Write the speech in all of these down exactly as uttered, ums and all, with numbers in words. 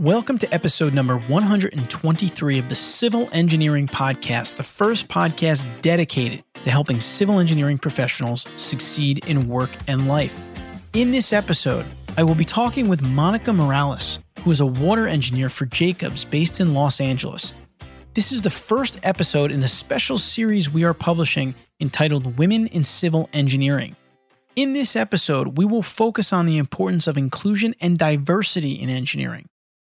Welcome to episode number one hundred twenty-three of the Civil Engineering Podcast, the first podcast dedicated to helping civil engineering professionals succeed in work and life. In this episode, I will be talking with Monica Morales, who is a water engineer for Jacobs based in Los Angeles. This is the first episode in a special series we are publishing entitled Women in Civil Engineering. In this episode, we will focus on the importance of inclusion and diversity in engineering.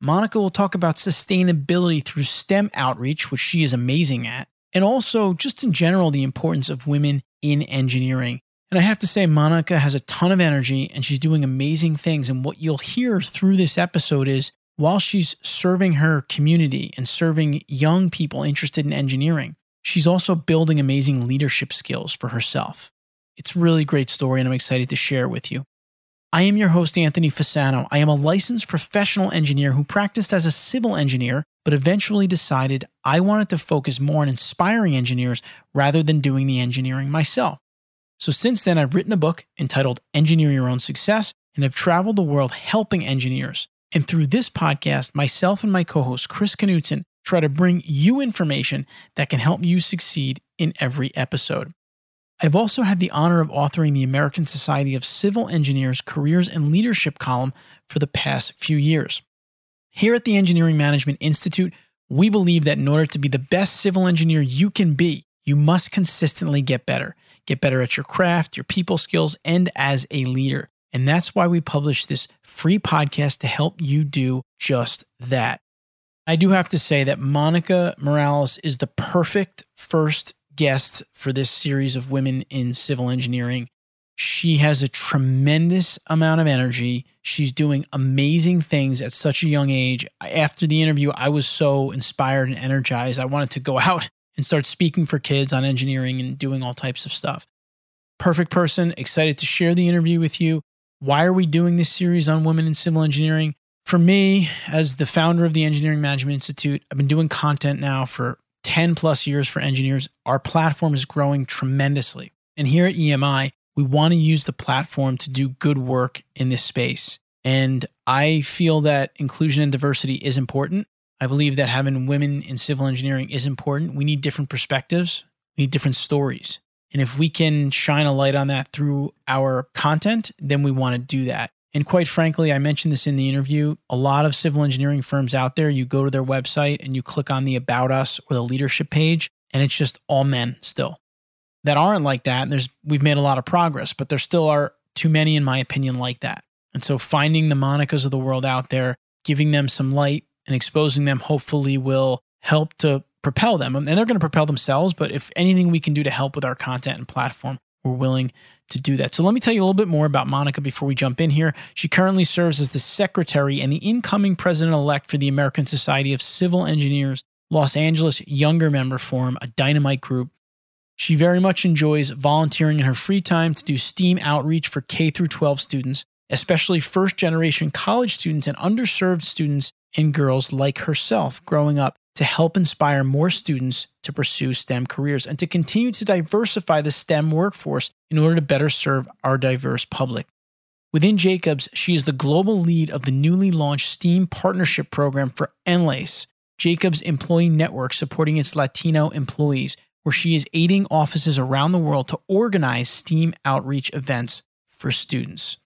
Monica will talk about sustainability through STEM outreach, which she is amazing at, and also just in general, the importance of women in engineering. And I have to say, Monica has a ton of energy and she's doing amazing things. And what you'll hear through this episode is while she's serving her community and serving young people interested in engineering, she's also building amazing leadership skills for herself. It's a really great story and I'm excited to share with you. I am your host, Anthony Fasano. I am a licensed professional engineer who practiced as a civil engineer, but eventually decided I wanted to focus more on inspiring engineers rather than doing the engineering myself. So since then, I've written a book entitled Engineer Your Own Success, and I've traveled the world helping engineers. And through this podcast, myself and my co-host, Chris Knutson, try to bring you information that can help you succeed in every episode. I've also had the honor of authoring the American Society of Civil Engineers Careers and Leadership column for the past few years. Here at the Engineering Management Institute, we believe that in order to be the best civil engineer you can be, you must consistently get better. Get better at your craft, your people skills, and as a leader. And that's why we publish this free podcast to help you do just that. I do have to say that Monica Morales is the perfect first guest for this series of Women in Civil Engineering. She has a tremendous amount of energy. She's doing amazing things at such a young age. After the interview, I was so inspired and energized. I wanted to go out and start speaking for kids on engineering and doing all types of stuff. Perfect person, excited to share the interview with you. Why are we doing this series on women in civil engineering? For me, as the founder of the Engineering Management Institute, I've been doing content now for ten plus years for engineers. Our platform is growing tremendously. And here at E M I, we want to use the platform to do good work in this space. And I feel that inclusion and diversity is important. I believe that having women in civil engineering is important. We need different perspectives. We need different stories. And if we can shine a light on that through our content, then we want to do that. And quite frankly, I mentioned this in the interview, a lot of civil engineering firms out there, you go to their website and you click on the About Us or the leadership page, and it's just all men still that aren't like that. And there's, we've made a lot of progress, but there still are too many, in my opinion, like that. And so finding the Monicas of the world out there, giving them some light, and exposing them hopefully will help to propel them. And they're going to propel themselves, but if anything we can do to help with our content and platform, we're willing to do that. So let me tell you a little bit more about Monica before we jump in here. She currently serves as the secretary and the incoming president-elect for the American Society of Civil Engineers Los Angeles Younger Member Forum, a dynamite group. She very much enjoys volunteering in her free time to do STEAM outreach for K through twelve students, especially first-generation college students and underserved students and girls like herself growing up, to help inspire more students to pursue STEM careers and to continue to diversify the STEM workforce in order to better serve our diverse public. Within Jacobs, she is the global lead of the newly launched STEAM Partnership Program for Enlace, Jacobs' employee network supporting its Latino employees, where she is aiding offices around the world to organize STEAM outreach events for students.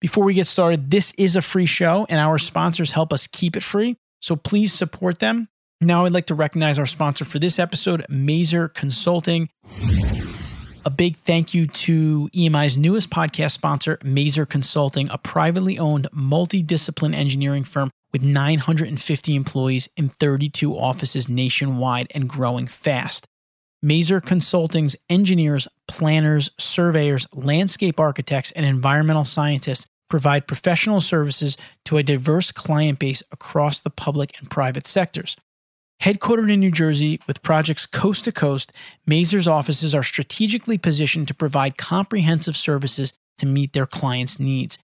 Before we get started, this is a free show and our sponsors help us keep it free, so please support them. Now I'd like to recognize our sponsor for this episode, Maser Consulting. A big thank you to E M I's newest podcast sponsor, Maser Consulting, a privately owned multidiscipline engineering firm with nine hundred fifty employees in thirty-two offices nationwide and growing fast. Maser Consulting's engineers, planners, surveyors, landscape architects, and environmental scientists provide professional services to a diverse client base across the public and private sectors. Headquartered in New Jersey with projects coast to coast, Maser's offices are strategically positioned to provide comprehensive services to meet their clients' needs.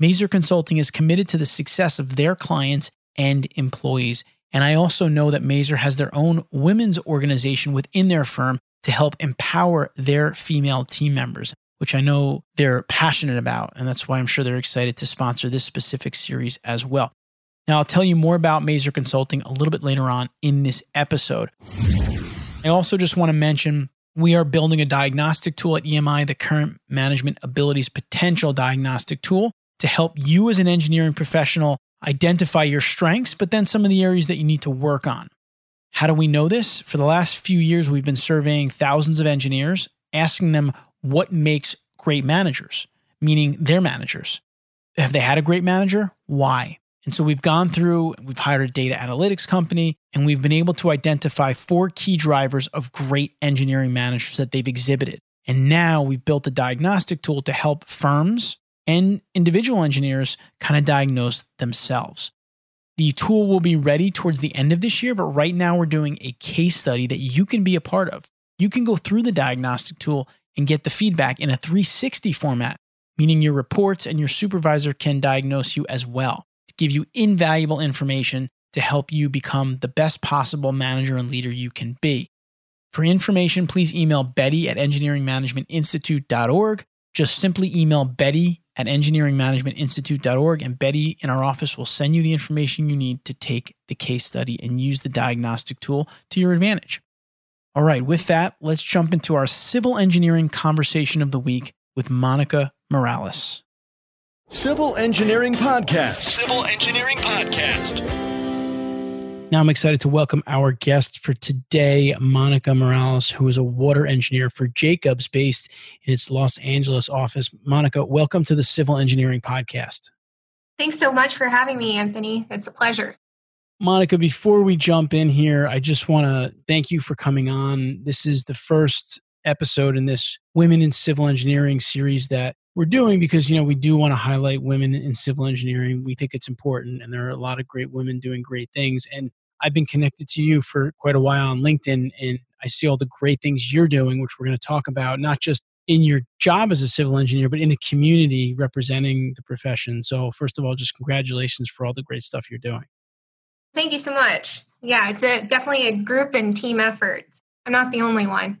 Maser Consulting is committed to the success of their clients and employees. And I also know that Maser has their own women's organization within their firm to help empower their female team members, which I know they're passionate about. And that's why I'm sure they're excited to sponsor this specific series as well. Now, I'll tell you more about Maser Consulting a little bit later on in this episode. I also just want to mention we are building a diagnostic tool at E M I, the Current Management Abilities Potential Diagnostic Tool, to help you as an engineering professional identify your strengths, but then some of the areas that you need to work on. How do we know this? For the last few years, we've been surveying thousands of engineers, asking them what makes great managers, meaning their managers. Have they had a great manager? Why? And so we've gone through, we've hired a data analytics company, and we've been able to identify four key drivers of great engineering managers that they've exhibited. And now we've built a diagnostic tool to help firms and individual engineers kind of diagnose themselves. The tool will be ready towards the end of this year, but right now we're doing a case study that you can be a part of. You can go through the diagnostic tool and get the feedback in a three sixty format, meaning your reports and your supervisor can diagnose you as well, to give you invaluable information to help you become the best possible manager and leader you can be. For information, please email Betty at engineering management institute dot org. Just simply email Betty at engineering management institute dot org, and Betty in our office will send you the information you need to take the case study and use the diagnostic tool to your advantage. All right, with that, let's jump into our civil engineering conversation of the week with Monica Morales. Civil Engineering Podcast. Civil Engineering Podcast. Now I'm excited to welcome our guest for today, Monica Morales, who is a water engineer for Jacobs based in its Los Angeles office. Monica, welcome to the Civil Engineering Podcast. Thanks so much for having me, Anthony. It's a pleasure. Monica, before we jump in here, I just want to thank you for coming on. This is the first episode in this Women in Civil Engineering series that we're doing because, you know, we do want to highlight women in civil engineering. We think it's important, and there are a lot of great women doing great things. And I've been connected to you for quite a while on LinkedIn, and I see all the great things you're doing, which we're going to talk about, not just in your job as a civil engineer, but in the community representing the profession. So first of all, just congratulations for all the great stuff you're doing. Thank you so much. Yeah, it's a, definitely a group and team effort. I'm not the only one.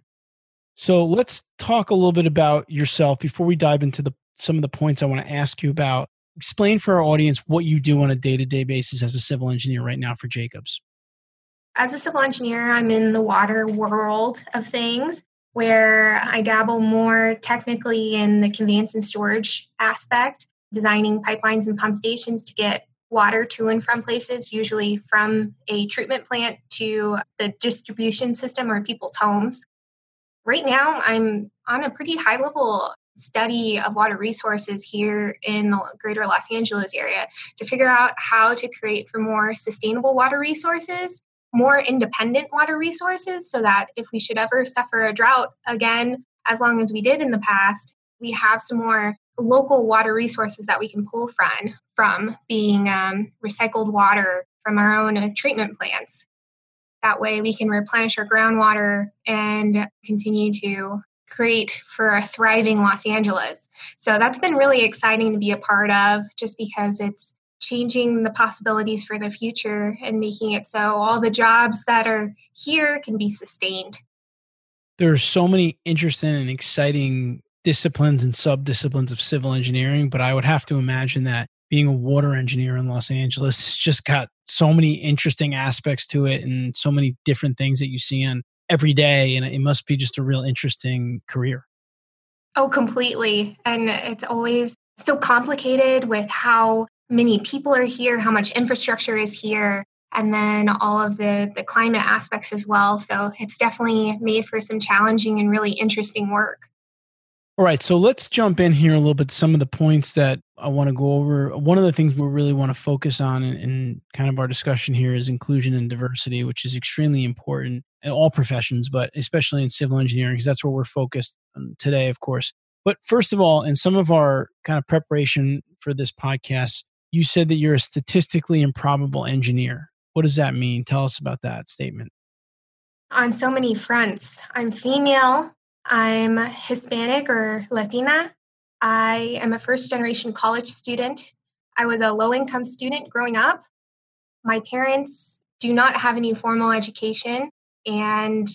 So let's talk a little bit about yourself before we dive into the, some of the points I want to ask you about. Explain for our audience what you do on a day-to-day basis as a civil engineer right now for Jacobs. As a civil engineer, I'm in the water world of things where I dabble more technically in the conveyance and storage aspect, designing pipelines and pump stations to get water to and from places, usually from a treatment plant to the distribution system or people's homes. Right now, I'm on a pretty high-level study of water resources here in the greater Los Angeles area to figure out how to create for more sustainable water resources, more independent water resources, so that if we should ever suffer a drought again, as long as we did in the past, we have some more local water resources that we can pull from, from being um, recycled water from our own uh, treatment plants. That way we can replenish our groundwater and continue to create for a thriving Los Angeles. So that's been really exciting to be a part of, just because it's changing the possibilities for the future and making it so all the jobs that are here can be sustained. There are so many interesting and exciting disciplines and sub-disciplines of civil engineering, but I would have to imagine that being a water engineer in Los Angeles, it's just got so many interesting aspects to it and so many different things that you see on every day. And it must be just a real interesting career. Oh, completely. And it's always so complicated with how many people are here, how much infrastructure is here, and then all of the, the climate aspects as well. So it's definitely made for some challenging and really interesting work. All right, so let's jump in here a little bit. Some of the points that I want to go over. One of the things we really want to focus on in, in kind of our discussion here is inclusion and diversity, which is extremely important in all professions, but especially in civil engineering, because that's where we're focused on today, of course. But first of all, in some of our kind of preparation for this podcast, you said that you're a statistically improbable engineer. What does that mean? Tell us about that statement. On so many fronts. I'm female. I'm Hispanic or Latina. I am a first-generation college student. I was a low-income student growing up. My parents do not have any formal education, and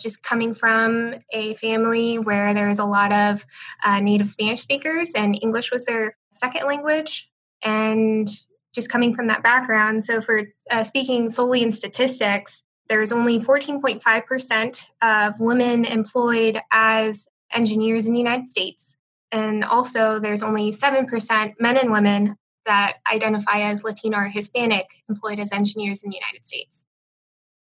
just coming from a family where there is a lot of uh, native Spanish speakers and English was their second language, and just coming from that background. So for uh, speaking solely in statistics, there's only fourteen point five percent of women employed as engineers in the United States. And also there's only seven percent men and women that identify as Latino or Hispanic employed as engineers in the United States.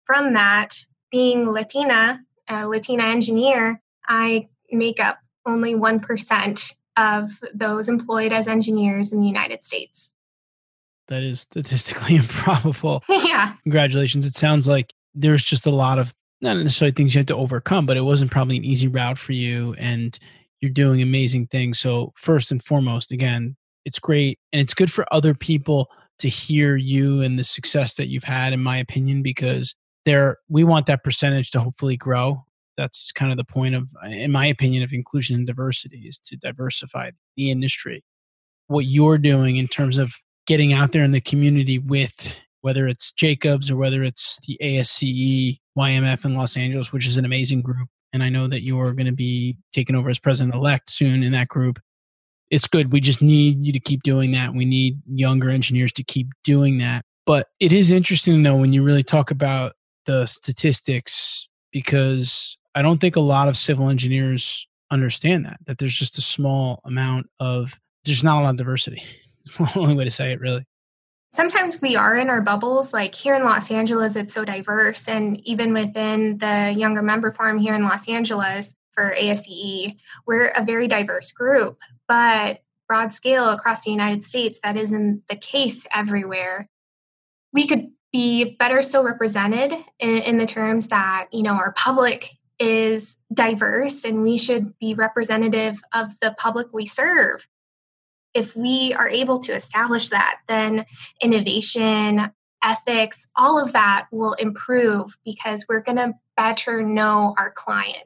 From that, being Latina, a Latina engineer, I make up only one percent of those employed as engineers in the United States. That is statistically improbable. Yeah. Congratulations. It sounds like there's just a lot of, not necessarily things you had to overcome, but it wasn't probably an easy route for you, and you're doing amazing things. So first and foremost, again, it's great. And it's good for other people to hear you and the success that you've had, in my opinion, because there, we want that percentage to hopefully grow. That's kind of the point of, in my opinion, of inclusion and diversity, is to diversify the industry. What you're doing in terms of getting out there in the community with, whether it's Jacobs or whether it's the A S C E, Y M F in Los Angeles, which is an amazing group. And I know that you're going to be taking over as president-elect soon in that group. It's good. We just need you to keep doing that. We need younger engineers to keep doing that. But it is interesting, though, when you really talk about the statistics, because I don't think a lot of civil engineers understand that, that there's just a small amount of, there's not a lot of diversity. It's the only way to say it, really. Sometimes we are in our bubbles. Like here in Los Angeles, it's so diverse. And even within the Younger Member Forum here in Los Angeles for A S C E, we're a very diverse group. But broad scale across the United States, that isn't the case everywhere. We could be better still represented in, in the terms that, you know, our public is diverse and we should be representative of the public we serve. If we are able to establish that, then innovation, ethics, all of that will improve because we're going to better know our client.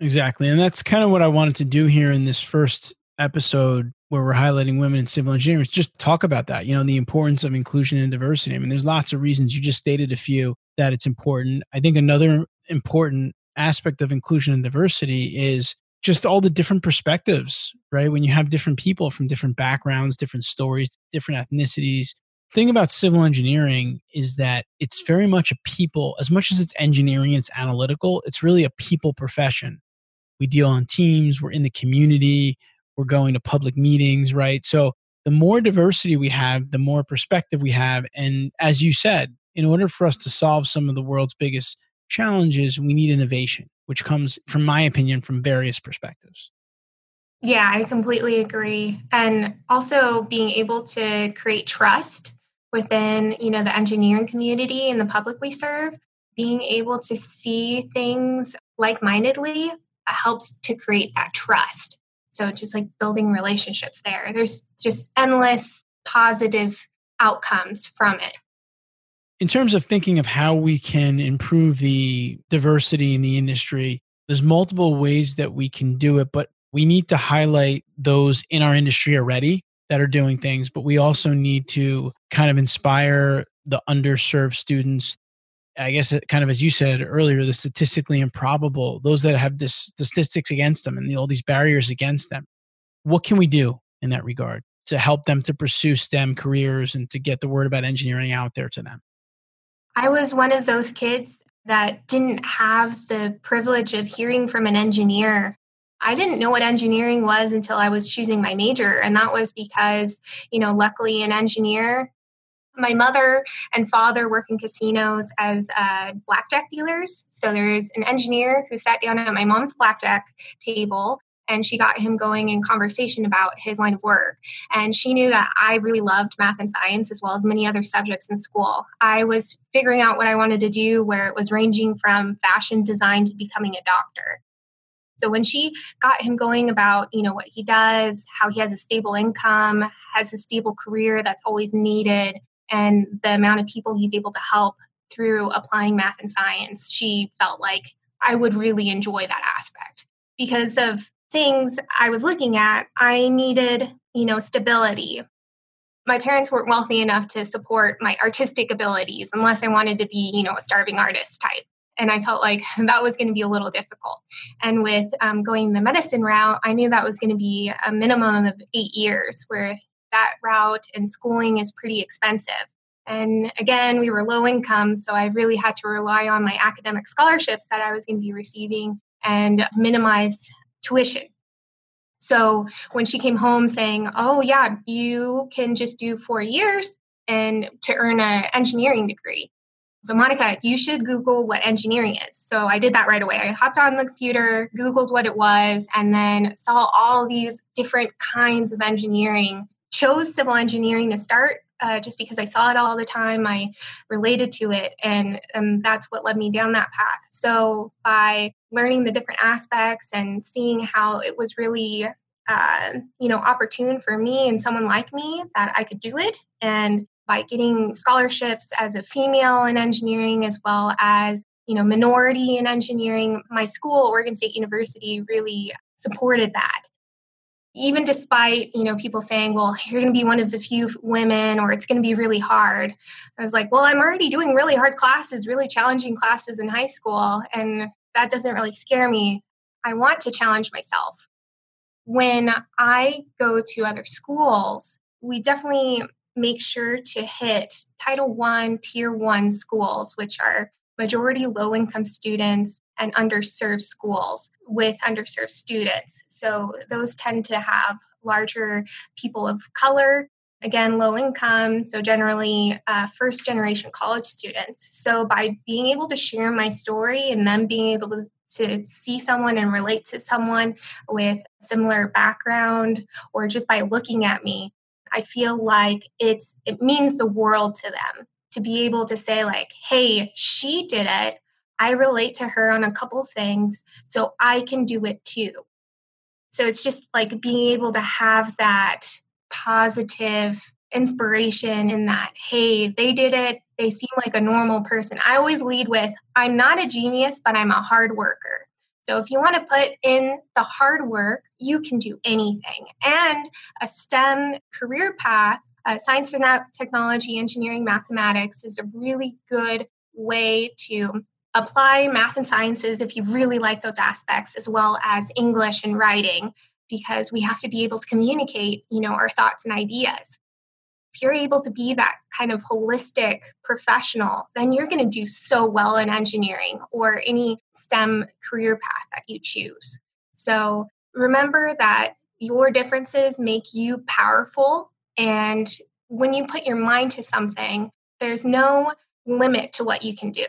Exactly. And that's kind of what I wanted to do here in this first episode where we're highlighting women in civil engineering, is just talk about that, you know, the importance of inclusion and diversity. I mean, there's lots of reasons. You just stated a few that it's important. I think another important aspect of inclusion and diversity is just all the different perspectives, right? When you have different people from different backgrounds, different stories, different ethnicities. The thing about civil engineering is that it's very much a people, as much as it's engineering, it's analytical, it's really a people profession. We deal on teams, we're in the community, we're going to public meetings, right? So the more diversity we have, the more perspective we have. And as you said, in order for us to solve some of the world's biggest challenges, we need innovation, which comes, from my opinion, from various perspectives. Yeah, I completely agree. And also being able to create trust within, you know, the engineering community and the public we serve, being able to see things like-mindedly helps to create that trust. So just like building relationships there. There's just endless positive outcomes from it. In terms of thinking of how we can improve the diversity in the industry, there's multiple ways that we can do it, but we need to highlight those in our industry already that are doing things, but we also need to kind of inspire the underserved students. I guess kind of as you said earlier, the statistically improbable, those that have this the statistics against them and the, all these barriers against them. What can we do in that regard to help them to pursue STEM careers and to get the word about engineering out there to them? I was one of those kids that didn't have the privilege of hearing from an engineer. I didn't know what engineering was until I was choosing my major. And that was because, you know, luckily an engineer, my mother and father work in casinos as uh, blackjack dealers. So there is an engineer who sat down at my mom's blackjack table and she got him going in conversation about his line of work. And she knew that I really loved math and science as well as many other subjects in school. I was figuring out what I wanted to do, where it was ranging from fashion design to becoming a doctor. So when she got him going about, you know, what he does, how he has a stable income, has a stable career that's always needed, and the amount of people he's able to help through applying math and science, she felt like I would really enjoy that aspect. Because of things I was looking at, I needed, you know, stability. My parents weren't wealthy enough to support my artistic abilities unless I wanted to be, you know, a starving artist type. And I felt like that was going to be a little difficult. And with um, going the medicine route, I knew that was going to be a minimum of eight years where that route, and schooling is pretty expensive. And again, we were low income, so I really had to rely on my academic scholarships that I was going to be receiving and minimize tuition. So when she came home saying, oh yeah, you can just do four years and to earn an engineering degree. So Monica, you should Google what engineering is. So I did that right away. I hopped on the computer, Googled what it was, and then saw all these different kinds of engineering. Chose civil engineering to start uh, just because I saw it all the time. I related to it, and um, that's what led me down that path. So by learning the different aspects and seeing how it was really uh, you know, opportune for me and someone like me that I could do it, and by getting scholarships as a female in engineering, as well as, you know, minority in engineering. My school, Oregon State University, really supported that. Even despite, you know, people saying, well, you're going to be one of the few women, or it's going to be really hard. I was like, well, I'm already doing really hard classes, really challenging classes in high school, and that doesn't really scare me. I want to challenge myself. When I go to other schools, we definitely make sure to hit Title one, Tier one schools, which are majority low-income students and underserved schools with underserved students. So those tend to have larger people of color, again, low income, so generally uh, first-generation college students. So by being able to share my story and them being able to to see someone and relate to someone with similar background, or just by looking at me, I feel like it's it means the world to them to be able to say like, hey, she did it. I relate to her on a couple things, so I can do it too. So it's just like being able to have that positive inspiration in that, hey, they did it. They seem like a normal person. I always lead with, I'm not a genius, but I'm a hard worker. So if you want to put in the hard work, you can do anything. And a STEM career path, uh, science and technology, engineering, mathematics, is a really good way to apply math and sciences if you really like those aspects, as well as English and writing, because we have to be able to communicate, you know, our thoughts and ideas. If you're able to be that kind of holistic professional, then you're going to do so well in engineering or any STEM career path that you choose. So remember that your differences make you powerful. And when you put your mind to something, there's no limit to what you can do.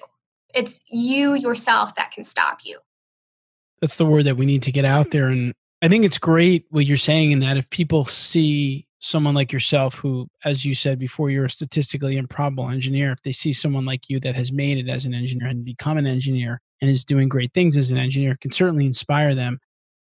It's you yourself that can stop you. That's the word that we need to get out there. And I think it's great what you're saying in that if people see someone like yourself who, as you said before, you're a statistically improbable engineer. If they see someone like you that has made it as an engineer and become an engineer and is doing great things as an engineer, it can certainly inspire them.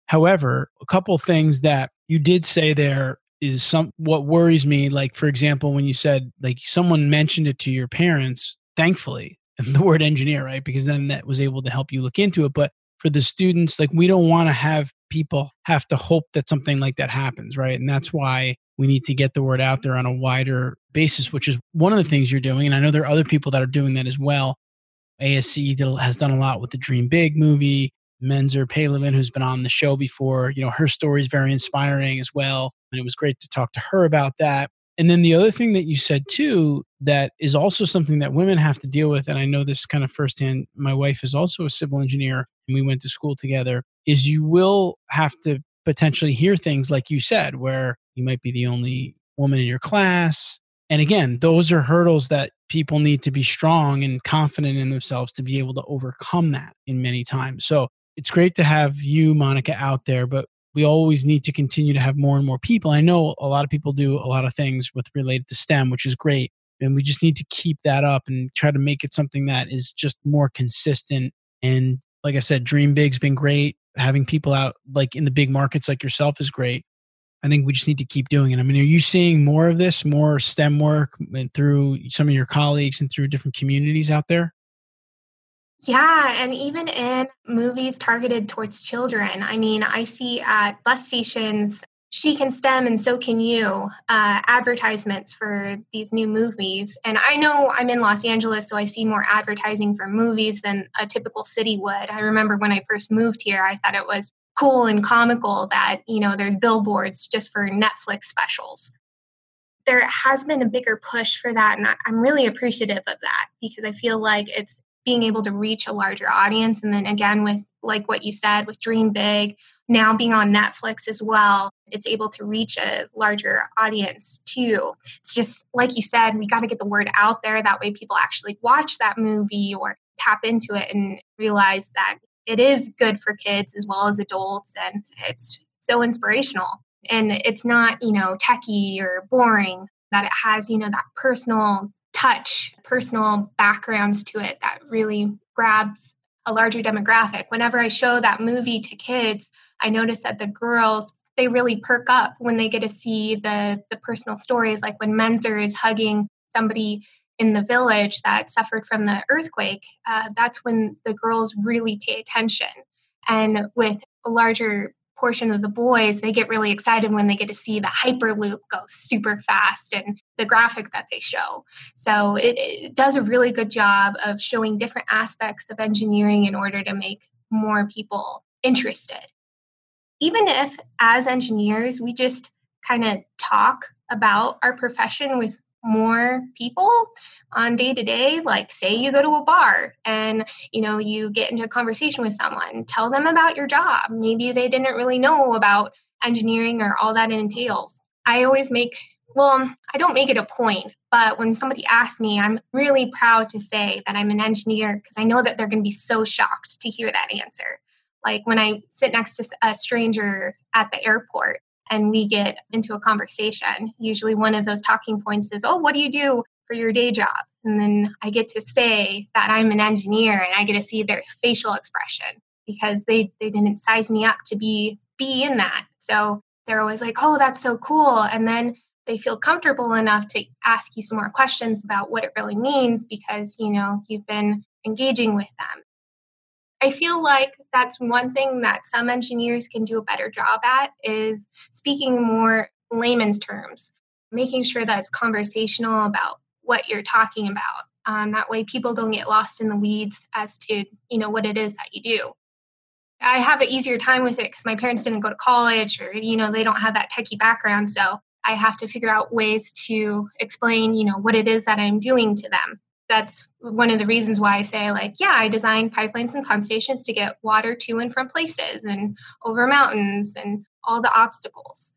However, a couple things that you did say there is some what worries me. Like, for example, when you said like someone mentioned it to your parents, thankfully, and the word engineer, right? Because then that was able to help you look into it. But for the students, like we don't want to have people have to hope that something like that happens, right? And that's why we need to get the word out there on a wider basis, which is one of the things you're doing. And I know there are other people that are doing that as well. A S C has done a lot with the Dream Big movie. Menzer Pelavin, who's been on the show before, you know, her story is very inspiring as well. And it was great to talk to her about that. And then the other thing that you said too, that is also something that women have to deal with, and I know this kind of firsthand, my wife is also a civil engineer and we went to school together, is you will have to potentially hear things like you said, where you might be the only woman in your class. And again, those are hurdles that people need to be strong and confident in themselves to be able to overcome that in many times. So it's great to have you, Monica, out there, but we always need to continue to have more and more people. I know a lot of people do a lot of things with related to STEM, which is great. And we just need to keep that up and try to make it something that is just more consistent. And like I said, Dream Big's been great. Having people out like in the big markets like yourself is great. I think we just need to keep doing it. I mean, are you seeing more of this, more STEM work and through some of your colleagues and through different communities out there? Yeah, and even in movies targeted towards children, I mean, I see at bus stations, She Can STEM and So Can You uh, advertisements for these new movies. And I know I'm in Los Angeles, so I see more advertising for movies than a typical city would. I remember when I first moved here, I thought it was cool and comical that, you know, there's billboards just for Netflix specials. there has been a bigger push for that, and I'm really appreciative of that because I feel like it's being able to reach a larger audience. And then again, with like what you said, with Dream Big, now being on Netflix as well, it's able to reach a larger audience too. It's just, like you said, we got to get the word out there. That way people actually watch that movie or tap into it and realize that it is good for kids as well as adults. And it's so inspirational. And it's not, you know, techie or boring, that it has, you know, that personal touch, personal backgrounds to it that really grabs a larger demographic. Whenever I show that movie to kids, I notice that the girls, they really perk up when they get to see the, the personal stories, like when Menzer is hugging somebody in the village that suffered from the earthquake, uh, that's when the girls really pay attention. And with a larger portion of the boys, they get really excited when they get to see the Hyperloop go super fast and the graphic that they show. So it, it does a really good job of showing different aspects of engineering in order to make more people interested. Even if as engineers, we just kind of talk about our profession with more people on day to day, like say you go to a bar and, you know, you get into a conversation with someone, tell them about your job. Maybe they didn't really know about engineering or all that it entails. I always make, well, I don't make it a point, but when somebody asks me, I'm really proud to say that I'm an engineer because I know that they're going to be so shocked to hear that answer. Like when I sit next to a stranger at the airport, and we get into a conversation, usually one of those talking points is, oh, what do you do for your day job? And then I get to say that I'm an engineer and I get to see their facial expression because they, they didn't size me up to be, be in that. So they're always like, oh, that's so cool. And then they feel comfortable enough to ask you some more questions about what it really means because, you know, you've been engaging with them. I feel like that's one thing that some engineers can do a better job at is speaking more layman's terms, making sure that it's conversational about what you're talking about. Um, that way people don't get lost in the weeds as to, you know, what it is that you do. I have an easier time with it because my parents didn't go to college or, you know, they don't have that techie background. So I have to figure out ways to explain, you know, what it is that I'm doing to them. That's one of the reasons why I say, like, yeah, I design pipelines and substations to get water to and from places and over mountains and all the obstacles.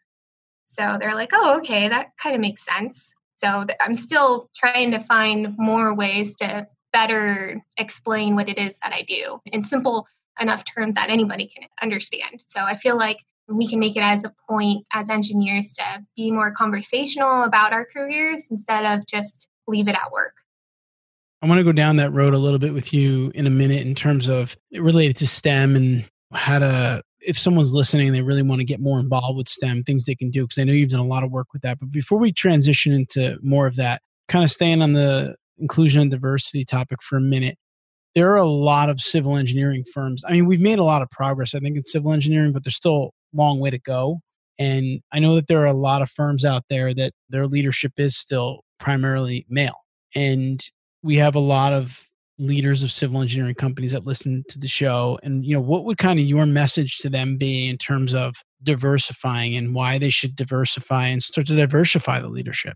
So they're like, oh, okay, that kind of makes sense. So th- I'm still trying to find more ways to better explain what it is that I do in simple enough terms that anybody can understand. So I feel like we can make it as a point as engineers to be more conversational about our careers instead of just leave it at work. I want to go down that road a little bit with you in a minute in terms of related to STEM and how to, if someone's listening and they really want to get more involved with STEM, things they can do, because I know you've done a lot of work with that. But before we transition into more of that, kind of staying on the inclusion and diversity topic for a minute, there are a lot of civil engineering firms. I mean, we've made a lot of progress, I think, in civil engineering, but there's still a long way to go. And I know that there are a lot of firms out there that their leadership is still primarily male. And we have a lot of leaders of civil engineering companies that listen to the show. And, you know, what would kind of your message to them be in terms of diversifying and why they should diversify and start to diversify the leadership?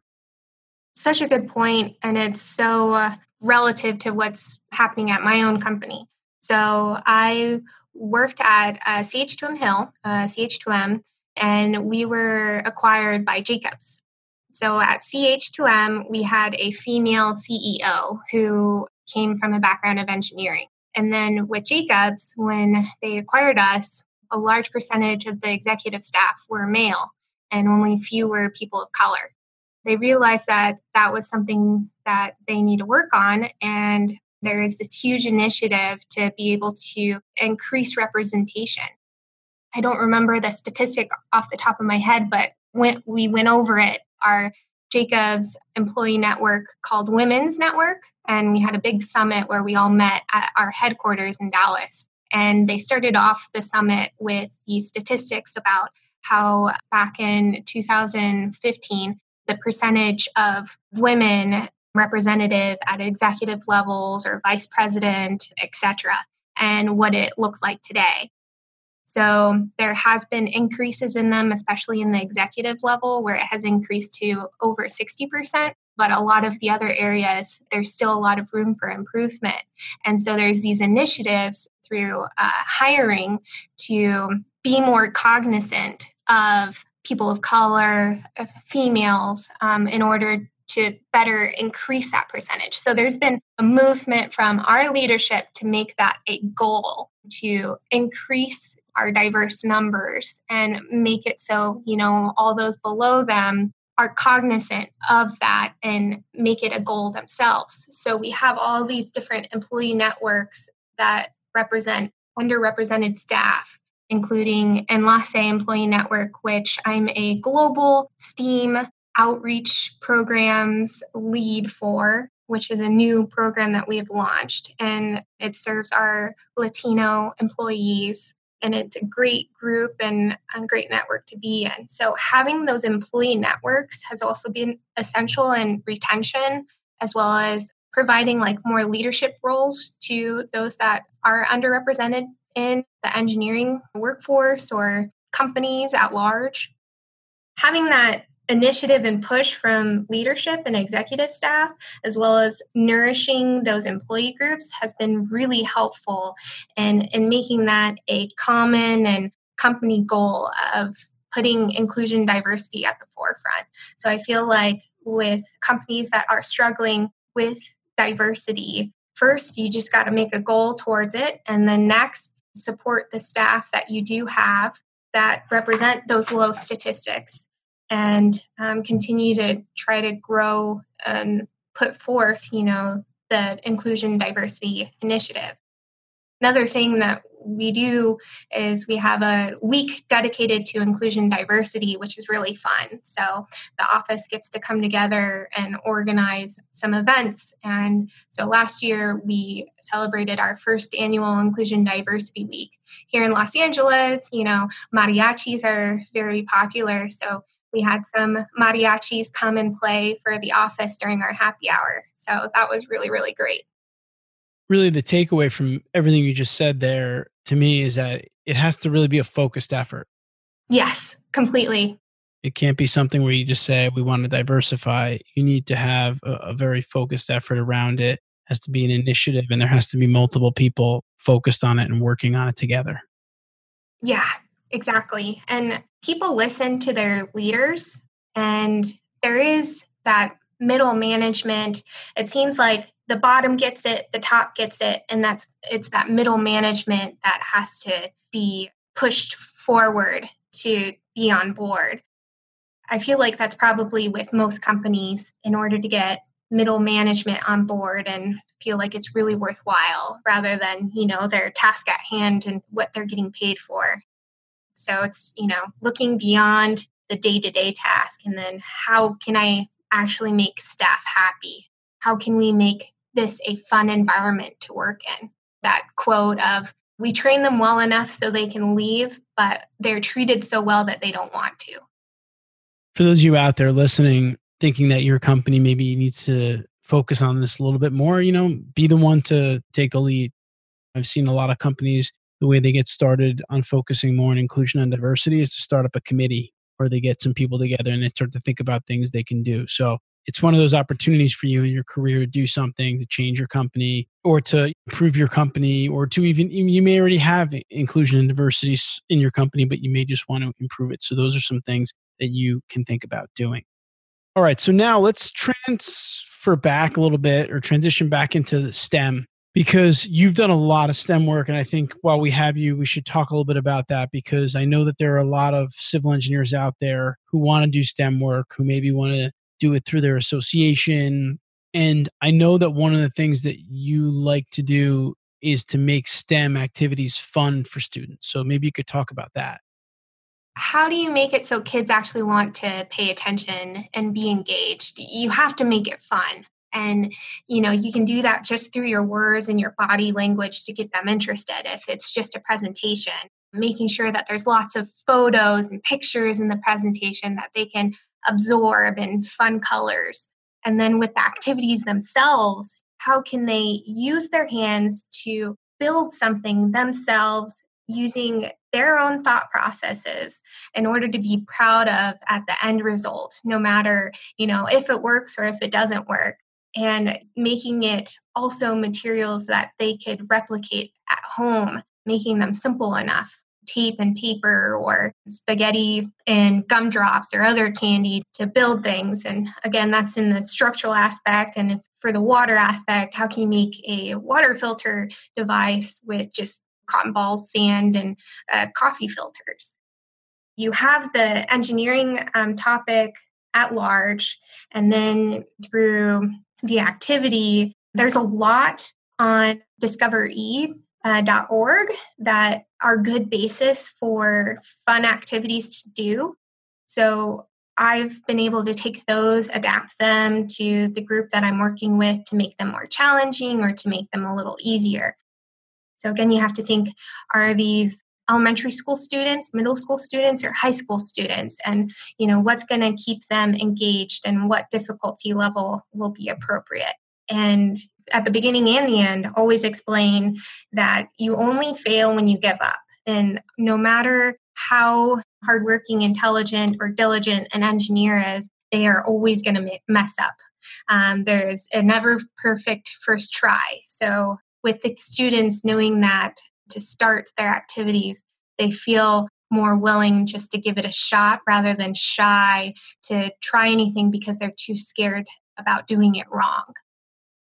Such a good point. And it's so uh, relative to what's happening at my own company. So I worked at uh, C H two M Hill, uh, C H two M, and we were acquired by Jacobs. So at C H two M, we had a female C E O who came from a background of engineering. And then with Jacobs, when they acquired us, a large percentage of the executive staff were male and only few were people of color. They realized that that was something that they need to work on. And there is this huge initiative to be able to increase representation. I don't remember the statistic off the top of my head, but when we went over it, our Jacobs employee network called Women's Network. And we had a big summit where we all met at our headquarters in Dallas. And they started off the summit with these statistics about how back in two thousand fifteen, the percentage of women representative at executive levels or vice president, et cetera, and what it looks like today. So there has been increases in them, especially in the executive level, where it has increased to over sixty percent. But a lot of the other areas, there's still a lot of room for improvement. And so there's these initiatives through uh, hiring to be more cognizant of people of color, of females, um, in order to better increase that percentage. So there's been a movement from our leadership to make that a goal, to increase our diverse numbers and make it so, you know, all those below them are cognizant of that and make it a goal themselves. So we have all these different employee networks that represent underrepresented staff, including Enlace Employee Network, which I'm a global STEAM outreach programs lead for, which is a new program that we have launched. And it serves our Latino employees. And it's a great group and a great network to be in. So having those employee networks has also been essential in retention, as well as providing like more leadership roles to those that are underrepresented in the engineering workforce or companies at large. Having that initiative and push from leadership and executive staff, as well as nourishing those employee groups, has been really helpful in, in making that a common and company goal of putting inclusion diversity at the forefront. So I feel like with companies that are struggling with diversity, first, you just got to make a goal towards it. And then next, support the staff that you do have that represent those low statistics. And um, continue to try to grow and put forth, you know, the inclusion diversity initiative. Another thing that we do is we have a week dedicated to inclusion diversity, which is really fun. So the office gets to come together and organize some events. And so last year we celebrated our first annual Inclusion Diversity Week here in Los Angeles. You know, mariachis are very popular, so we had some mariachis come and play for the office during our happy hour. So that was really, really great. Really, the takeaway from everything you just said there to me is that it has to really be a focused effort. Yes, completely. It can't be something where you just say, we want to diversify. You need to have a, a very focused effort around it. It has to be an initiative, and there has to be multiple people focused on it and working on it together. Yeah, exactly. And people listen to their leaders, and there is that middle management. It seems like the bottom gets it, the top gets it, and that's it's that middle management that has to be pushed forward to be on board. I feel like that's probably with most companies in order to get middle management on board and feel like it's really worthwhile rather than, you know, their task at hand and what they're getting paid for. So it's, you know, looking beyond the day-to-day task and then how can I actually make staff happy? How can we make this a fun environment to work in? That quote of, we train them well enough so they can leave, but they're treated so well that they don't want to. For those of you out there listening, thinking that your company maybe needs to focus on this a little bit more, you know, be the one to take the lead. I've seen a lot of companies, the way they get started on focusing more on inclusion and diversity is to start up a committee where they get some people together and they start to think about things they can do. So it's one of those opportunities for you in your career to do something, to change your company or to improve your company, or to even, you may already have inclusion and diversity in your company, but you may just want to improve it. So those are some things that you can think about doing. All right. So now let's transfer back a little bit or transition back into the STEM. Because you've done a lot of STEM work. And I think while we have you, we should talk a little bit about that, because I know that there are a lot of civil engineers out there who want to do STEM work, who maybe want to do it through their association. And I know that one of the things that you like to do is to make STEM activities fun for students. So maybe you could talk about that. How do you make it so kids actually want to pay attention and be engaged? You have to make it fun. And, you know, you can do that just through your words and your body language to get them interested. If it's just a presentation, making sure that there's lots of photos and pictures in the presentation that they can absorb, in fun colors. And then with the activities themselves, how can they use their hands to build something themselves using their own thought processes in order to be proud of at the end result, no matter, you know, if it works or if it doesn't work, and making it also materials that they could replicate at home, making them simple enough, tape and paper or spaghetti and gumdrops or other candy to build things. And again, that's in the structural aspect. And if for the water aspect, how can you make a water filter device with just cotton balls, sand, and uh, coffee filters? You have the engineering um, topic at large, and then through the activity, there's a lot on discover e dot org that are good basis for fun activities to do. So I've been able to take those, adapt them to the group that I'm working with to make them more challenging or to make them a little easier. So again, you have to think, are these elementary school students, middle school students, or high school students? And, you know, what's going to keep them engaged and what difficulty level will be appropriate? And at the beginning and the end, always explain that you only fail when you give up. And no matter how hardworking, intelligent, or diligent an engineer is, they are always going to mess up. Um, there's a never perfect first try. So with the students knowing that to start their activities, they feel more willing just to give it a shot rather than shy to try anything because they're too scared about doing it wrong.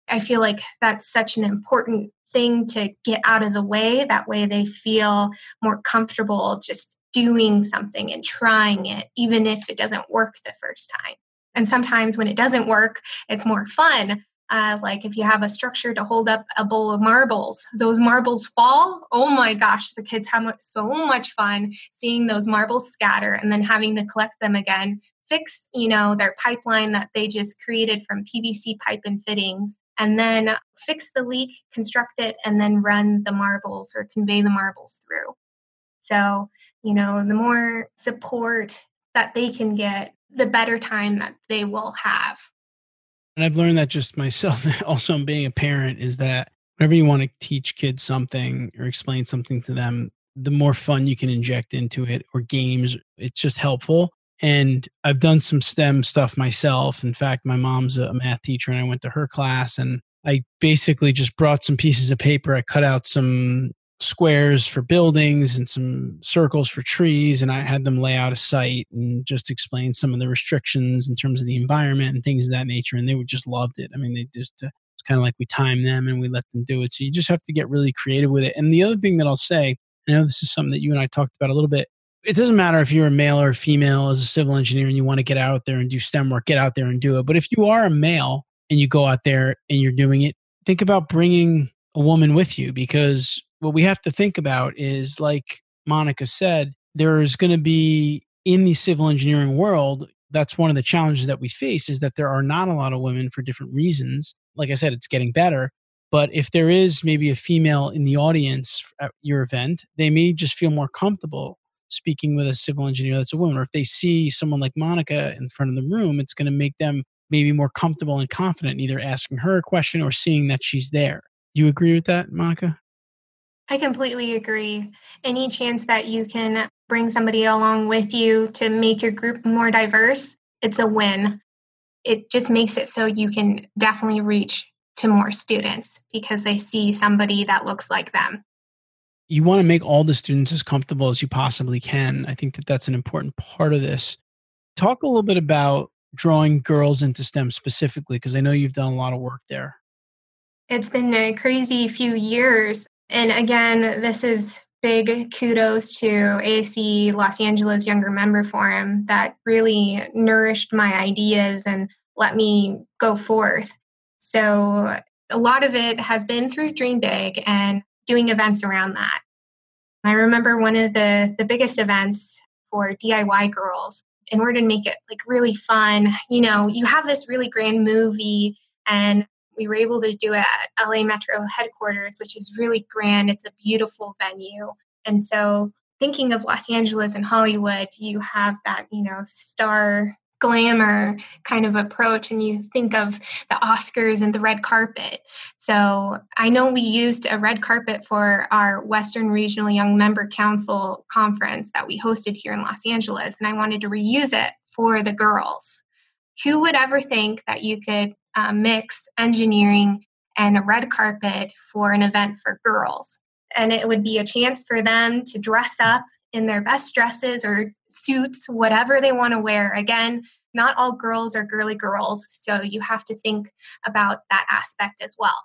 I feel like that's such an important thing to get out of the way. That way they feel more comfortable just doing something and trying it, even if it doesn't work the first time. And sometimes when it doesn't work, it's more fun. Uh, like if you have a structure to hold up a bowl of marbles, those marbles fall. Oh my gosh, the kids have so much fun seeing those marbles scatter and then having to collect them again, fix, you know, their pipeline that they just created from P V C pipe and fittings, and then fix the leak, construct it, and then run the marbles or convey the marbles through. So, you know, the more support that they can get, the better time that they will have. And I've learned that just myself, also being a parent, is that whenever you want to teach kids something or explain something to them, the more fun you can inject into it or games, it's just helpful. And I've done some STEM stuff myself. In fact, my mom's a math teacher and I went to her class and I basically just brought some pieces of paper. I cut out some squares for buildings and some circles for trees. And I had them lay out a site and just explain some of the restrictions in terms of the environment and things of that nature. And they would just loved it. I mean, they just, uh, it's kind of like we timed them and we let them do it. So you just have to get really creative with it. And the other thing that I'll say, I know this is something that you and I talked about a little bit. It doesn't matter if you're a male or a female as a civil engineer and you want to get out there and do STEM work, get out there and do it. But if you are a male and you go out there and you're doing it, think about bringing a woman with you, because what we have to think about is, like Monica said, there's going to be, in the civil engineering world, that's one of the challenges that we face, is that there are not a lot of women for different reasons. Like I said, it's getting better. But if there is maybe a female in the audience at your event, they may just feel more comfortable speaking with a civil engineer that's a woman. Or if they see someone like Monica in front of the room, it's going to make them maybe more comfortable and confident, either asking her a question or seeing that she's there. Do you agree with that, Monica? I completely agree. Any chance that you can bring somebody along with you to make your group more diverse, it's a win. It just makes it so you can definitely reach to more students because they see somebody that looks like them. You want to make all the students as comfortable as you possibly can. I think that that's an important part of this. Talk a little bit about drawing girls into STEM specifically, because I know you've done a lot of work there. It's been a crazy few years. And again, this is big kudos to A A C Los Angeles Younger Member Forum that really nourished my ideas and let me go forth. So a lot of it has been through Dream Big and doing events around that. I remember one of the, the biggest events for D I Y Girls, in order to make it like really fun, you know, you have this really grand movie, and we were able to do it at L A Metro headquarters, which is really grand. It's a beautiful venue. And so thinking of Los Angeles and Hollywood, you have that, you know, star glamour kind of approach, and you think of the Oscars and the red carpet. So I know we used a red carpet for our Western Regional Young Member Council conference that we hosted here in Los Angeles, and I wanted to reuse it for the girls. Who would ever think that you could uh, mix engineering and a red carpet for an event for girls? And it would be a chance for them to dress up in their best dresses or suits, whatever they want to wear. Again, not all girls are girly girls, so you have to think about that aspect as well.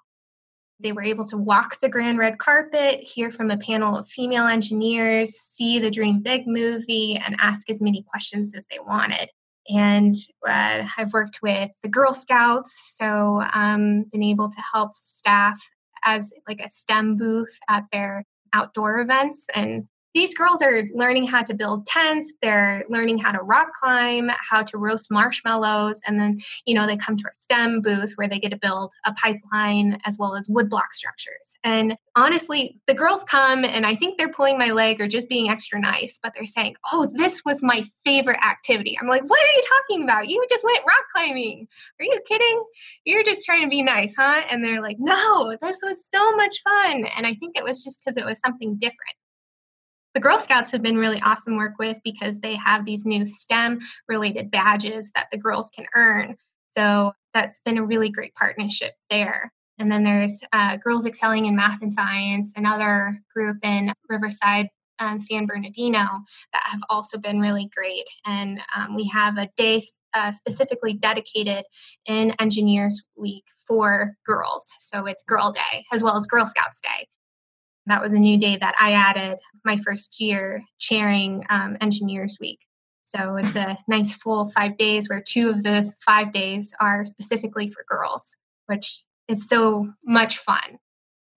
They were able to walk the grand red carpet, hear from a panel of female engineers, see the Dream Big movie, and ask as many questions as they wanted. And uh, I've worked with the Girl Scouts, so um, been able to help staff as like a STEM booth at their outdoor events. And these girls are learning how to build tents. They're learning how to rock climb, how to roast marshmallows. And then, you know, they come to our STEM booth where they get to build a pipeline as well as woodblock structures. And honestly, the girls come and I think they're pulling my leg or just being extra nice, but they're saying, oh, this was my favorite activity. I'm like, what are you talking about? You just went rock climbing. Are you kidding? You're just trying to be nice, huh? And they're like, no, this was so much fun. And I think it was just because it was something different. The Girl Scouts have been really awesome work with because they have these new STEM-related badges that the girls can earn. So that's been a really great partnership there. And then there's uh, Girls Excelling in Math and Science, another group in Riverside and San Bernardino that have also been really great. And um, we have a day uh, specifically dedicated in Engineers Week for girls. So it's Girl Day as well as Girl Scouts Day. That was a new day that I added my first year chairing um, Engineers Week. So it's a nice full five days where two of the five days are specifically for girls, which is so much fun.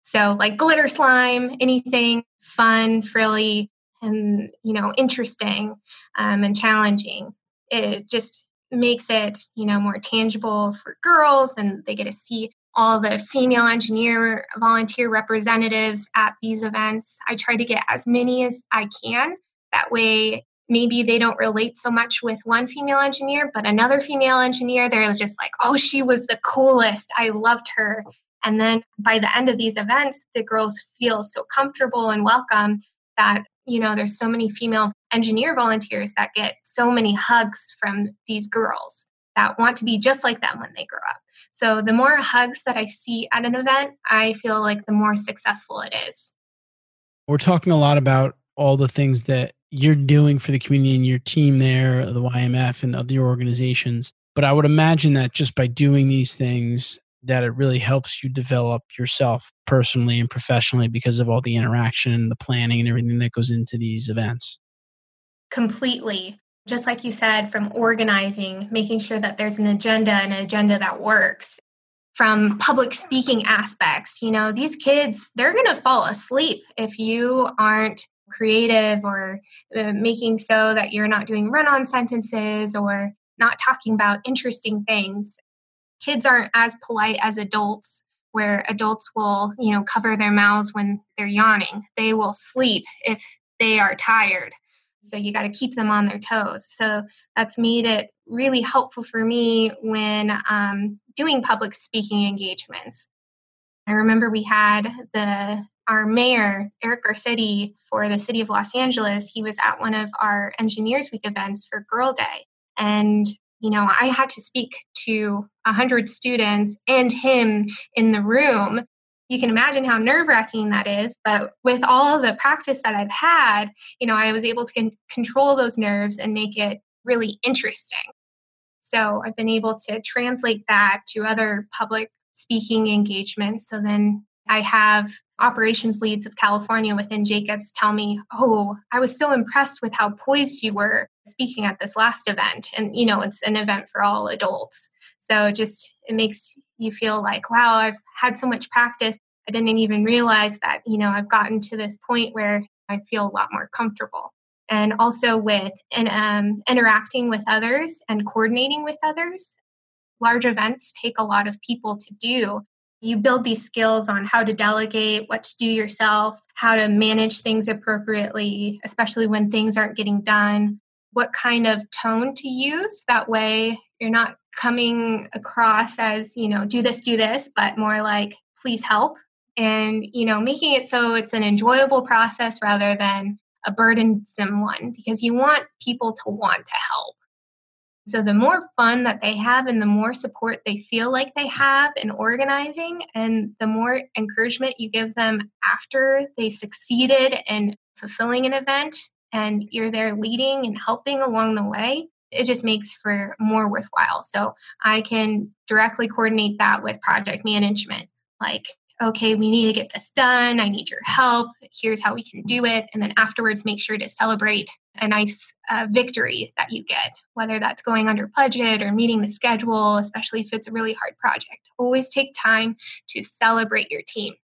So like glitter slime, anything fun, frilly, and, you know, interesting um, and challenging. It just makes it, you know, more tangible for girls, and they get to see all the female engineer volunteer representatives at these events. I try to get as many as I can. That way, maybe they don't relate so much with one female engineer, but another female engineer, they're just like, oh, she was the coolest. I loved her. And then by the end of these events, the girls feel so comfortable and welcome that, you know, there's so many female engineer volunteers that get so many hugs from these girls that want to be just like them when they grow up. So the more hugs that I see at an event, I feel like the more successful it is. We're talking a lot about all the things that you're doing for the community and your team there, the Y M F and other organizations. But I would imagine that just by doing these things, that it really helps you develop yourself personally and professionally because of all the interaction and the planning and everything that goes into these events. Completely. Just like you said, from organizing, making sure that there's an agenda and an agenda that works, from public speaking aspects, you know, these kids, they're going to fall asleep if you aren't creative or uh, making so that you're not doing run-on sentences or not talking about interesting things. Kids aren't as polite as adults, where adults will, you know, cover their mouths when they're yawning. They will sleep if they are tired. So you got to keep them on their toes. So that's made it really helpful for me when um, doing public speaking engagements. I remember we had the our mayor, Eric Garcetti, for the city of Los Angeles. He was at one of our Engineers Week events for Girl Day. And, you know, I had to speak to one hundred students and him in the room. You can imagine how nerve-wracking that is, but with all the practice that I've had, you know, I was able to con- control those nerves and make it really interesting. So I've been able to translate that to other public speaking engagements. So then I have operations leads of California within Jacobs tell me, oh, I was so impressed with how poised you were speaking at this last event. And, you know, it's an event for all adults. So just, it makes you feel like, wow, I've had so much practice. I didn't even realize that, you know, I've gotten to this point where I feel a lot more comfortable. And also with and um, interacting with others and coordinating with others. Large events take a lot of people to do. You build these skills on how to delegate, what to do yourself, how to manage things appropriately, especially when things aren't getting done. what kind of tone to use. That way you're not coming across as, you know, do this, do this, but more like, please help. And, you know, making it so it's an enjoyable process rather than a burdensome one, because you want people to want to help. So the more fun that they have and the more support they feel like they have in organizing, and the more encouragement you give them after they succeeded in fulfilling an event and you're there leading and helping along the way, it just makes for more worthwhile. So I can directly coordinate that with project management. Like, okay, we need to get this done. I need your help. Here's how we can do it. And then afterwards, make sure to celebrate a nice uh, victory that you get, whether that's going under budget or meeting the schedule, especially if it's a really hard project. Always take time to celebrate your team.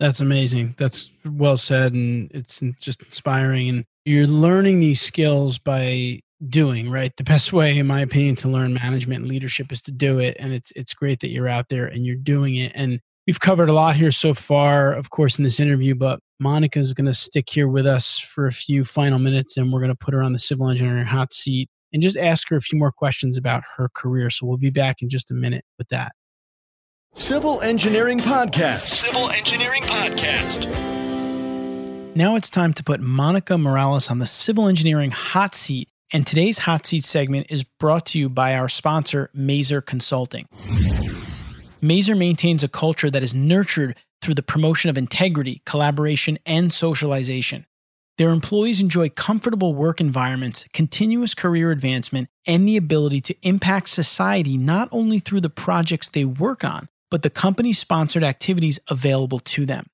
That's amazing. That's well said. And it's just inspiring. And you're learning these skills by doing, right? The best way, in my opinion, to learn management and leadership is to do it. And it's it's great that you're out there and you're doing it. And we've covered a lot here so far, of course, in this interview, but Monica's going to stick here with us for a few final minutes, and we're going to put her on the civil engineering hot seat and just ask her a few more questions about her career. So we'll be back in just a minute with that. Civil Engineering Podcast. Civil Engineering Podcast. Now it's time to put Monica Morales on the civil engineering hot seat. And today's hot seat segment is brought to you by our sponsor, Maser Consulting. Maser maintains a culture that is nurtured through the promotion of integrity, collaboration, and socialization. Their employees enjoy comfortable work environments, continuous career advancement, and the ability to impact society not only through the projects they work on, but the company-sponsored activities available to them.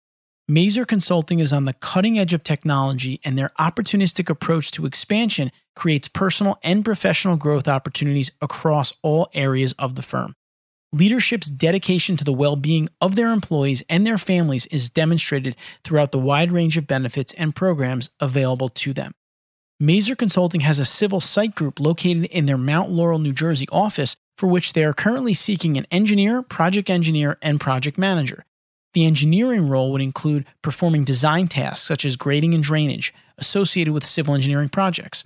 Maser Consulting is on the cutting edge of technology, and their opportunistic approach to expansion creates personal and professional growth opportunities across all areas of the firm. Leadership's dedication to the well-being of their employees and their families is demonstrated throughout the wide range of benefits and programs available to them. Maser Consulting has a civil site group located in their Mount Laurel, New Jersey office, for which they are currently seeking an engineer, project engineer, and project manager. The engineering role would include performing design tasks such as grading and drainage associated with civil engineering projects.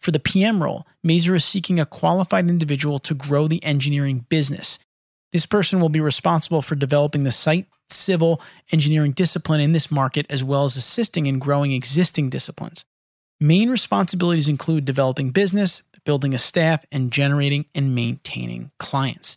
For the P M role, Maser is seeking a qualified individual to grow the engineering business. This person will be responsible for developing the site civil engineering discipline in this market, as well as assisting in growing existing disciplines. Main responsibilities include developing business, building a staff, and generating and maintaining clients.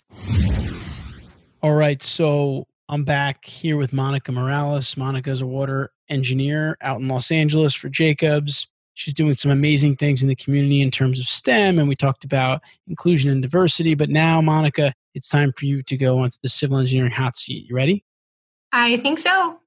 All right, so I'm back here with Monica Morales. Monica's a water engineer out in Los Angeles for Jacobs. She's doing some amazing things in the community in terms of STEM, and we talked about inclusion and diversity. But now, Monica, it's time for you to go onto the civil engineering hot seat. You ready? I think so.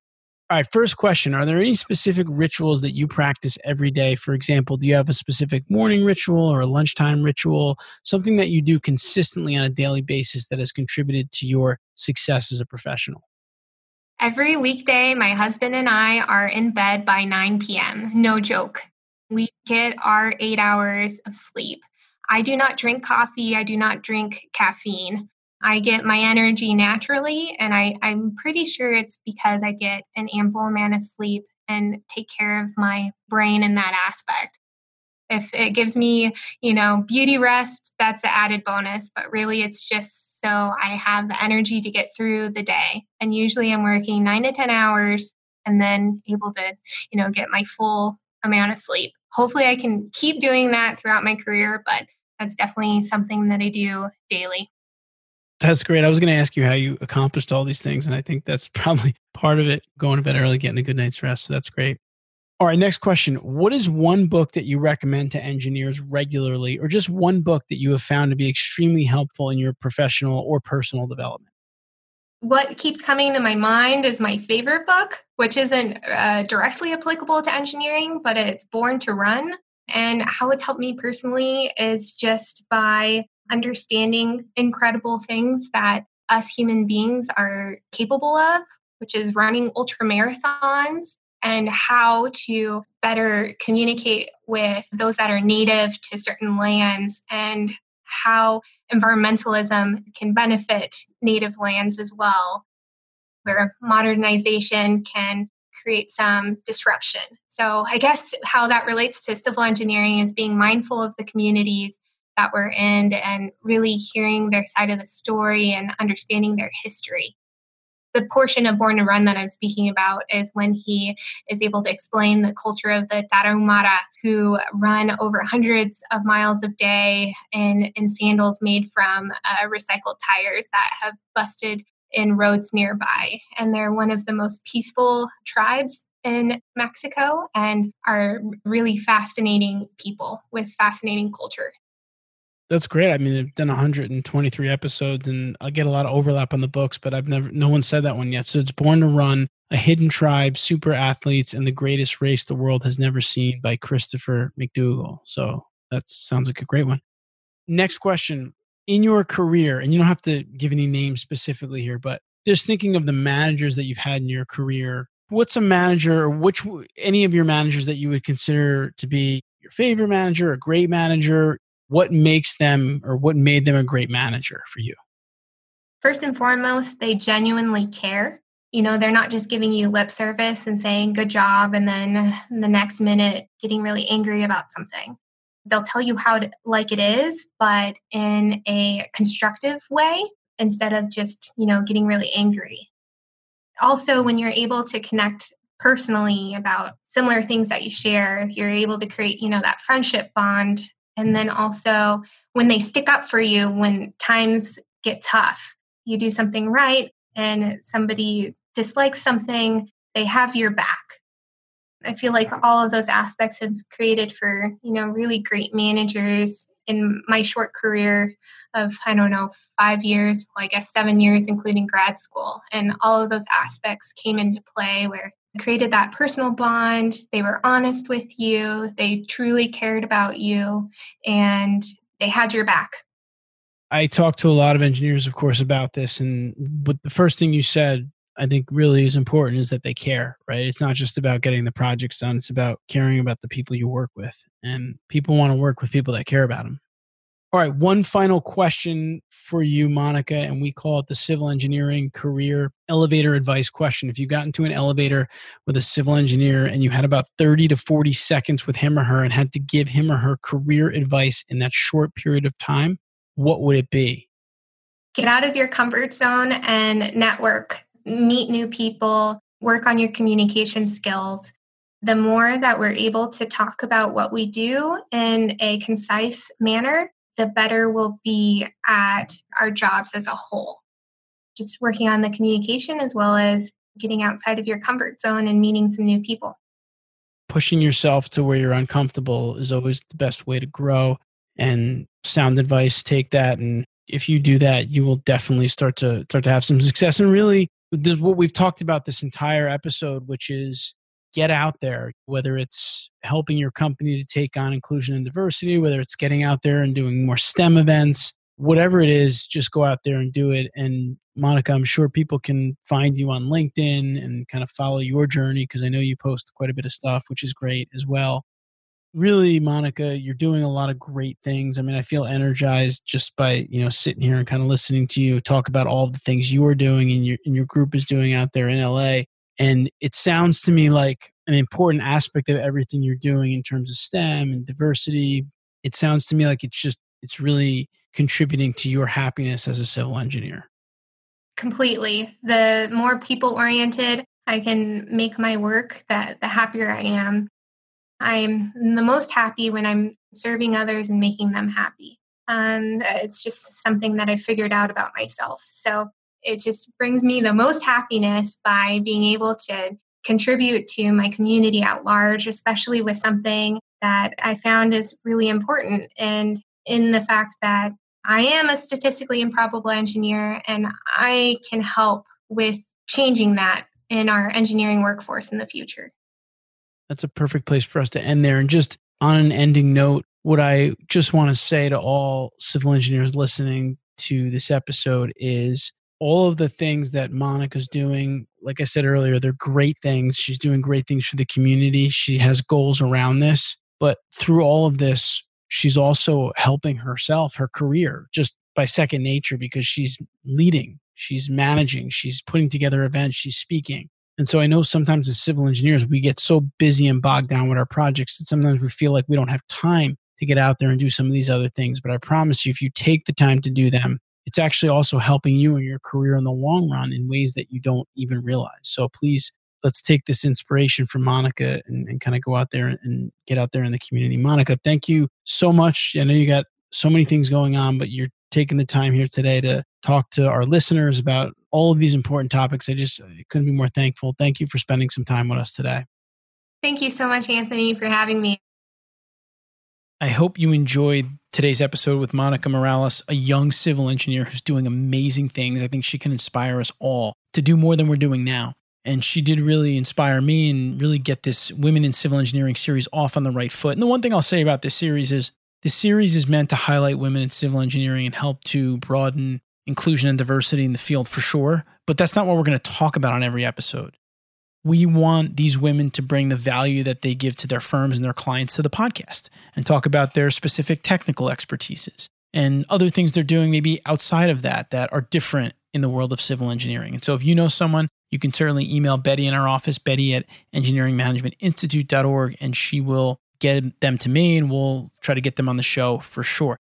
All right, first question. Are there any specific rituals that you practice every day? For example, do you have a specific morning ritual or a lunchtime ritual, something that you do consistently on a daily basis that has contributed to your success as a professional? Every weekday, my husband and I are in bed by nine p.m. No joke. We get our eight hours of sleep. I do not drink coffee. I do not drink caffeine. I get my energy naturally, and I, I'm pretty sure it's because I get an ample amount of sleep and take care of my brain in that aspect. If it gives me, you know, beauty rest, that's an added bonus, but really it's just so I have the energy to get through the day. And usually I'm working nine to ten hours and then able to, you know, get my full amount of sleep. Hopefully I can keep doing that throughout my career, but that's definitely something that I do daily. That's great. I was going to ask you how you accomplished all these things, and I think that's probably part of it, going to bed early, getting a good night's rest. So that's great. All right, next question. What is one book that you recommend to engineers regularly, or just one book that you have found to be extremely helpful in your professional or personal development? What keeps coming to my mind is my favorite book, which isn't uh, directly applicable to engineering, but it's Born to Run. And how it's helped me personally is just by understanding incredible things that us human beings are capable of, which is running ultra marathons, and how to better communicate with those that are native to certain lands, and how environmentalism can benefit native lands as well, where modernization can create some disruption. So I guess how that relates to civil engineering is being mindful of the communities that we're in and really hearing their side of the story and understanding their history. The portion of Born to Run that I'm speaking about is when he is able to explain the culture of the Tarahumara, who run over hundreds of miles a day in, in sandals made from uh, recycled tires that have busted in roads nearby. And they're one of the most peaceful tribes in Mexico and are really fascinating people with fascinating culture. That's great. I mean, I've done one hundred twenty-three episodes and I get a lot of overlap on the books, but I've never, no one said that one yet. So it's Born to Run, A Hidden Tribe, Super Athletes, and the Greatest Race the World Has Never Seen by Christopher McDougall. So that sounds like a great one. Next question. In your career, and you don't have to give any names specifically here, but just thinking of the managers that you've had in your career, what's a manager or which, any of your managers that you would consider to be your favorite manager, a great manager? What makes them or what made them a great manager for you? First and foremost, they genuinely care. You know, they're not just giving you lip service and saying good job and then the next minute getting really angry about something. They'll tell you how to, like it is, but in a constructive way instead of just, you know, getting really angry. Also, when you're able to connect personally about similar things that you share, if you're able to create, you know, that friendship bond. And then also when they stick up for you, when times get tough, you do something right and somebody dislikes something, they have your back. I feel like all of those aspects have created for, you know, really great managers in my short career of, I don't know, five years, well, I guess seven years, including grad school. And all of those aspects came into play where created that personal bond. They were honest with you. They truly cared about you and they had your back. I talked to a lot of engineers, of course, about this. And what the first thing you said, I think really is important is that they care, right? It's not just about getting the projects done. It's about caring about the people you work with, and people want to work with people that care about them. All right. One final question for you, Monica, and we call it the civil engineering career elevator advice question. If you got into an elevator with a civil engineer and you had about thirty to forty seconds with him or her and had to give him or her career advice in that short period of time, what would it be? Get out of your comfort zone and network, meet new people, work on your communication skills. The more that we're able to talk about what we do in a concise manner, the better we'll be at our jobs as a whole. Just working on the communication as well as getting outside of your comfort zone and meeting some new people. Pushing yourself to where you're uncomfortable is always the best way to grow, and sound advice, take that. And if you do that, you will definitely start to start to have some success. And really, this is what we've talked about this entire episode, which is get out there, whether it's helping your company to take on inclusion and diversity, whether it's getting out there and doing more STEM events, whatever it is, just go out there and do it. And Monica, I'm sure people can find you on LinkedIn and kind of follow your journey because I know you post quite a bit of stuff, which is great as well. Really, Monica, you're doing a lot of great things. I mean, I feel energized just by, you know, sitting here and kind of listening to you talk about all the things you are doing and your, and your group is doing out there in L A. And it sounds to me like an important aspect of everything you're doing in terms of STEM and diversity. It sounds to me like it's just, it's really contributing to your happiness as a civil engineer. Completely. The more people-oriented I can make my work, that the happier I am. I'm the most happy when I'm serving others and making them happy. Um, it's just something that I figured out about myself. So it just brings me the most happiness by being able to contribute to my community at large, especially with something that I found is really important. And in the fact that I am a statistically improbable engineer and I can help with changing that in our engineering workforce in the future. That's a perfect place for us to end there. And just on an ending note, what I just want to say to all civil engineers listening to this episode is, all of the things that Monica's doing, like I said earlier, they're great things. She's doing great things for the community. She has goals around this. But through all of this, she's also helping herself, her career, just by second nature because she's leading, she's managing, she's putting together events, she's speaking. And so I know sometimes as civil engineers, we get so busy and bogged down with our projects that sometimes we feel like we don't have time to get out there and do some of these other things. But I promise you, if you take the time to do them, it's actually also helping you in your career in the long run in ways that you don't even realize. So please, let's take this inspiration from Monica and, and kind of go out there and, and get out there in the community. Monica, thank you so much. I know you got so many things going on, but you're taking the time here today to talk to our listeners about all of these important topics. I just I couldn't be more thankful. Thank you for spending some time with us today. Thank you so much, Anthony, for having me. I hope you enjoyed today's episode with Monica Morales, a young civil engineer who's doing amazing things. I think she can inspire us all to do more than we're doing now. And she did really inspire me and really get this Women in Civil Engineering series off on the right foot. And the one thing I'll say about this series is this series is meant to highlight women in civil engineering and help to broaden inclusion and diversity in the field for sure. But that's not what we're going to talk about on every episode. We want these women to bring the value that they give to their firms and their clients to the podcast and talk about their specific technical expertises and other things they're doing maybe outside of that that are different in the world of civil engineering. And so if you know someone, you can certainly email Betty in our office, Betty at engineering management institute dot org, and she will get them to me and we'll try to get them on the show for sure.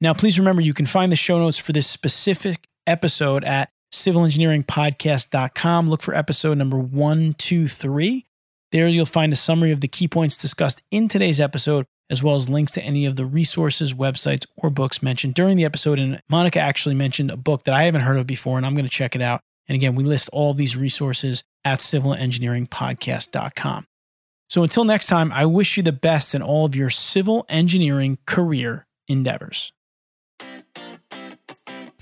Now, please remember, you can find the show notes for this specific episode at civil engineering podcast dot com. Look for episode number one two three. There you'll find a summary of the key points discussed in today's episode, as well as links to any of the resources, websites, or books mentioned during the episode. And Monica actually mentioned a book that I haven't heard of before, and I'm going to check it out. And again, we list all these resources at civil engineering podcast dot com. So until next time, I wish you the best in all of your civil engineering career endeavors.